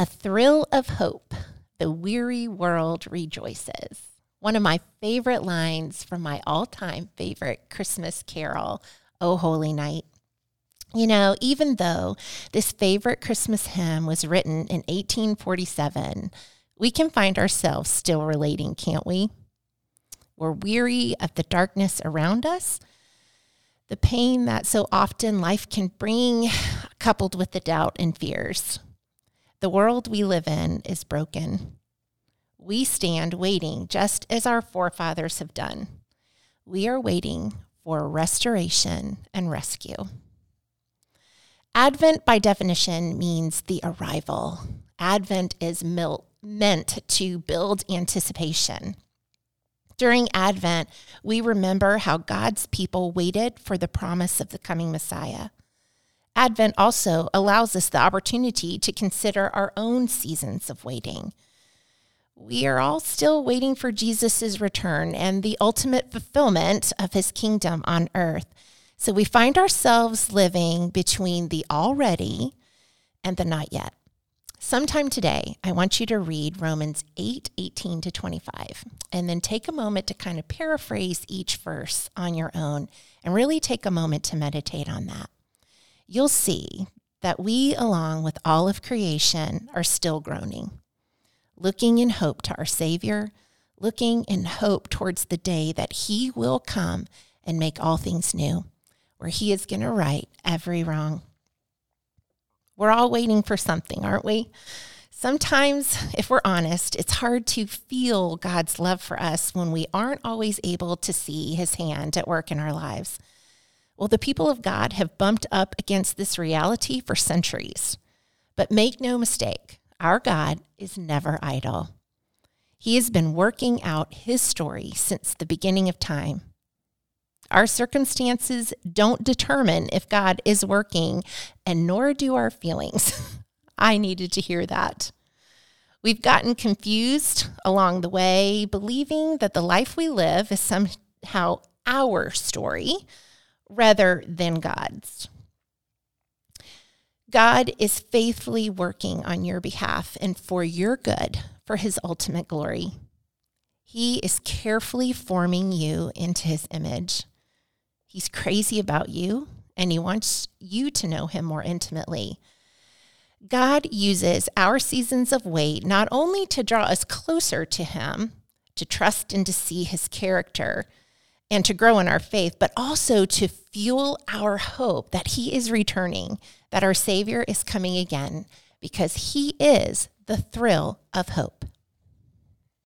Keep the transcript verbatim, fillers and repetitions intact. A thrill of hope, the weary world rejoices. One of my favorite lines from my all-time favorite Christmas carol, O Holy Night. You know, even though this favorite Christmas hymn was written in eighteen forty-seven, we can find ourselves still relating, can't we? We're weary of the darkness around us, the pain that so often life can bring, coupled with the doubt and fears. The world we live in is broken. We stand waiting just as our forefathers have done. We are waiting for restoration and rescue. Advent, by definition, means the arrival. Advent is mil- meant to build anticipation. During Advent, we remember how God's people waited for the promise of the coming Messiah. Advent also allows us the opportunity to consider our own seasons of waiting. We are all still waiting for Jesus' return and the ultimate fulfillment of his kingdom on earth. So we find ourselves living between the already and the not yet. Sometime today, I want you to read Romans eight, eighteen to twenty-five, and then take a moment to kind of paraphrase each verse on your own and really take a moment to meditate on that. You'll see that we, along with all of creation, are still groaning, looking in hope to our Savior, looking in hope towards the day that he will come and make all things new, where he is going to right every wrong. We're all waiting for something, aren't we? Sometimes, if we're honest, it's hard to feel God's love for us when we aren't always able to see his hand at work in our lives. Well, the people of God have bumped up against this reality for centuries. But make no mistake, our God is never idle. He has been working out his story since the beginning of time. Our circumstances don't determine if God is working, and nor do our feelings. I needed to hear that. We've gotten confused along the way, believing that the life we live is somehow our story rather than God's. God is faithfully working on your behalf and for your good, for his ultimate glory. He is carefully forming you into his image. He's crazy about you, and he wants you to know him more intimately. God uses our seasons of wait not only to draw us closer to him, to trust and to see his character, and to grow in our faith, but also to fuel our hope that he is returning, that our Savior is coming again, because he is the thrill of hope.